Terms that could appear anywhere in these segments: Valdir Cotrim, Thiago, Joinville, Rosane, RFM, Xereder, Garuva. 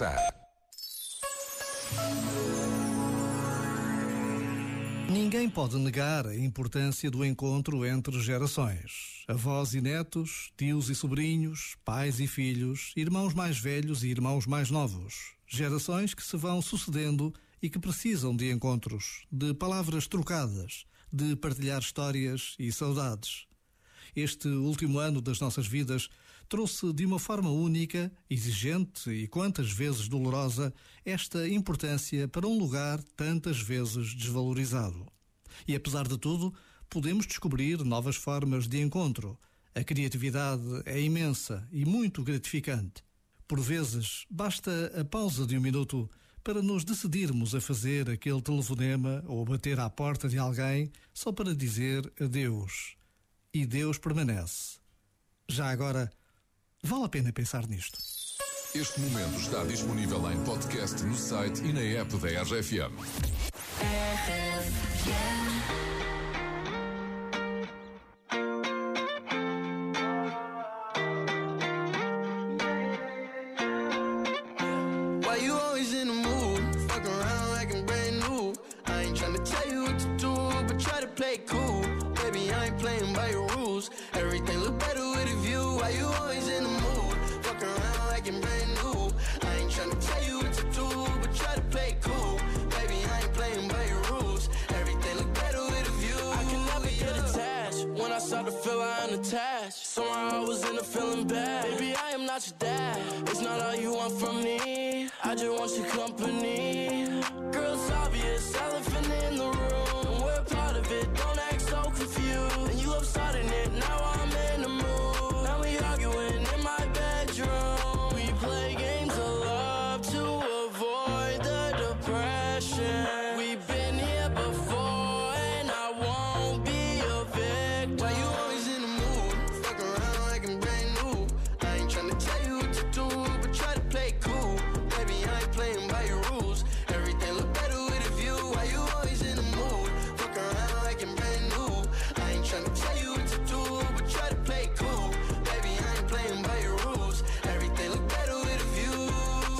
Conversa. Ninguém pode negar a importância do encontro entre gerações. Avós e netos, tios e sobrinhos, pais e filhos, irmãos mais velhos e irmãos mais novos. Gerações que se vão sucedendo e que precisam de encontros, de palavras trocadas, de partilhar histórias e saudades. Este último ano das nossas vidas trouxe de uma forma única, exigente e quantas vezes dolorosa esta importância para um lugar tantas vezes desvalorizado. E apesar de tudo, podemos descobrir novas formas de encontro. A criatividade é imensa e muito gratificante. Por vezes, basta a pausa de um minuto para nos decidirmos a fazer aquele telefonema ou bater à porta de alguém só para dizer adeus. E Deus permanece. Já agora, vale a pena pensar nisto. Este momento está disponível em podcast no site e na app da RFM. Why you always in the mood? Fuck around like I'm brand new. I ain't trying to tell you what to do, but try to play cool. Baby, I ain't playing by your rules. Everything look better with a view. Why you always in the mood? Fuck around like I'm brand new. I ain't trying to tell you what to do, but try to play cool. Baby, I ain't playing by your rules. Everything look better with a view. I cannot be attached. When I start to feel I'm attached, somehow I was in a feeling bad. Baby, I am not your dad. It's not all you want from me. I just want your company. Girl, it's obvious, elephant in the room. We're part of it, don't act so confused. And you love starting it, now I'm in the mood. Now we arguing in my bedroom. We play games of love to avoid the depression. We've been here before and I won't be a victim. Why you always in the mood? Fuck around like I'm brand new. I ain't trying to tell you what to do, but try to play cool. Baby, I ain't playing by your rules. Everything look better with a view. Why you always in the mood? Fuck around like I'm brand new. I ain't trying to tell you what to do, but try to play cool. Baby, I ain't playing by your rules. Everything look better with a view.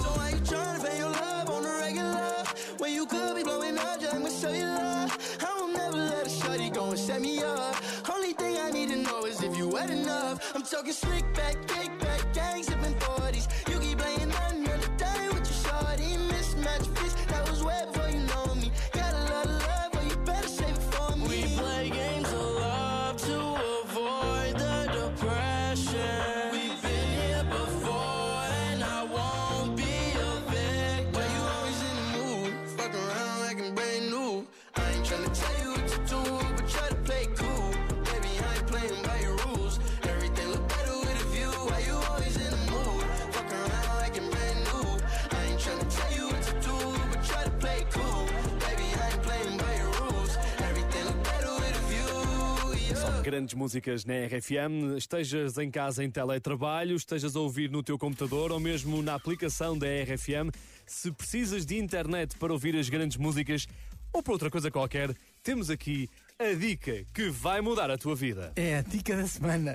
So why you trying to pay your love on the regular? When you could be blowing up, just let me show you love. I will never let a shawty go and set me up. Only thing I need to know is if you had enough. I'm talking slick back, kick back, gang zipping 40s. You keep playing another day with your shawty. Mismatch fist, that was way before you know me. Got a lot of love, but you better save it for me. We play games of love to avoid the depression. We've been here before and I won't be a victim. Why you always in the mood? Fuck around like I'm brand new. I ain't trying to tell you what to do, but try to play cool. Baby, I ain't playing by your rules. Everything look better with a view. Why you always in the mood? Fuck around like I'm brand new. I ain't trying to tell you what to do, but try to play cool. Baby, I ain't playing by your rules. Everything look better with a view. São grandes músicas na RFM. Estejas em casa em teletrabalho, estejas a ouvir no teu computador ou mesmo na aplicação da RFM, se precisas de internet para ouvir as grandes músicas ou para outra coisa qualquer, temos aqui a dica que vai mudar a tua vida. É a dica da semana.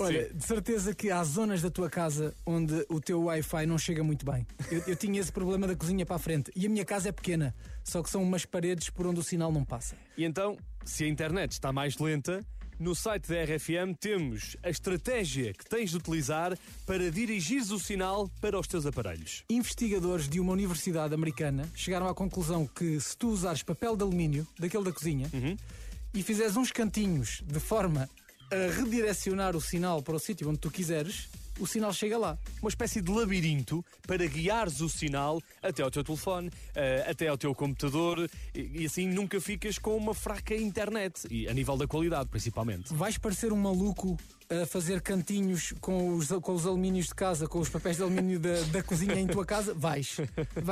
Olha, de certeza que há zonas da tua casa onde o teu Wi-Fi não chega muito bem. Eu tinha esse problema da cozinha para a frente e a minha casa é pequena, só que são umas paredes por onde o sinal não passa. E então, se a internet está mais lenta, no site da RFM temos a estratégia que tens de utilizar para dirigires o sinal para os teus aparelhos. Investigadores de uma universidade americana chegaram à conclusão que se tu usares papel de alumínio, daquele da cozinha, e fizeres uns cantinhos de forma a redirecionar o sinal para o sítio onde tu quiseres, o sinal chega lá. Uma espécie de labirinto para guiares o sinal até ao teu telefone, até ao teu computador, e assim nunca ficas com uma fraca internet, e a nível da qualidade principalmente. Vais parecer um maluco a fazer cantinhos com os alumínios de casa, com os papéis de alumínio da cozinha em tua casa? Vais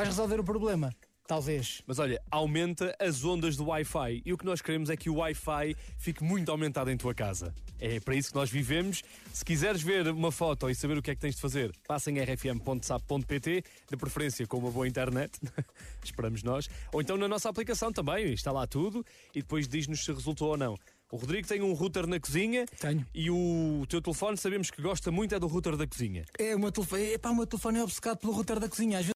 resolver o problema. Talvez. Mas olha, aumenta as ondas do Wi-Fi. E o que nós queremos é que o Wi-Fi fique muito aumentado em tua casa. É para isso que nós vivemos. Se quiseres ver uma foto e saber o que é que tens de fazer, passa em rfm.sap.pt, de preferência com uma boa internet. Esperamos nós. Ou então na nossa aplicação também. Está lá tudo. E depois diz-nos se resultou ou não. O Rodrigo tem um router na cozinha. Tenho. E o teu telefone sabemos que gosta muito é do router da cozinha. É, o meu telefone é obcecado pelo router da cozinha. Às vezes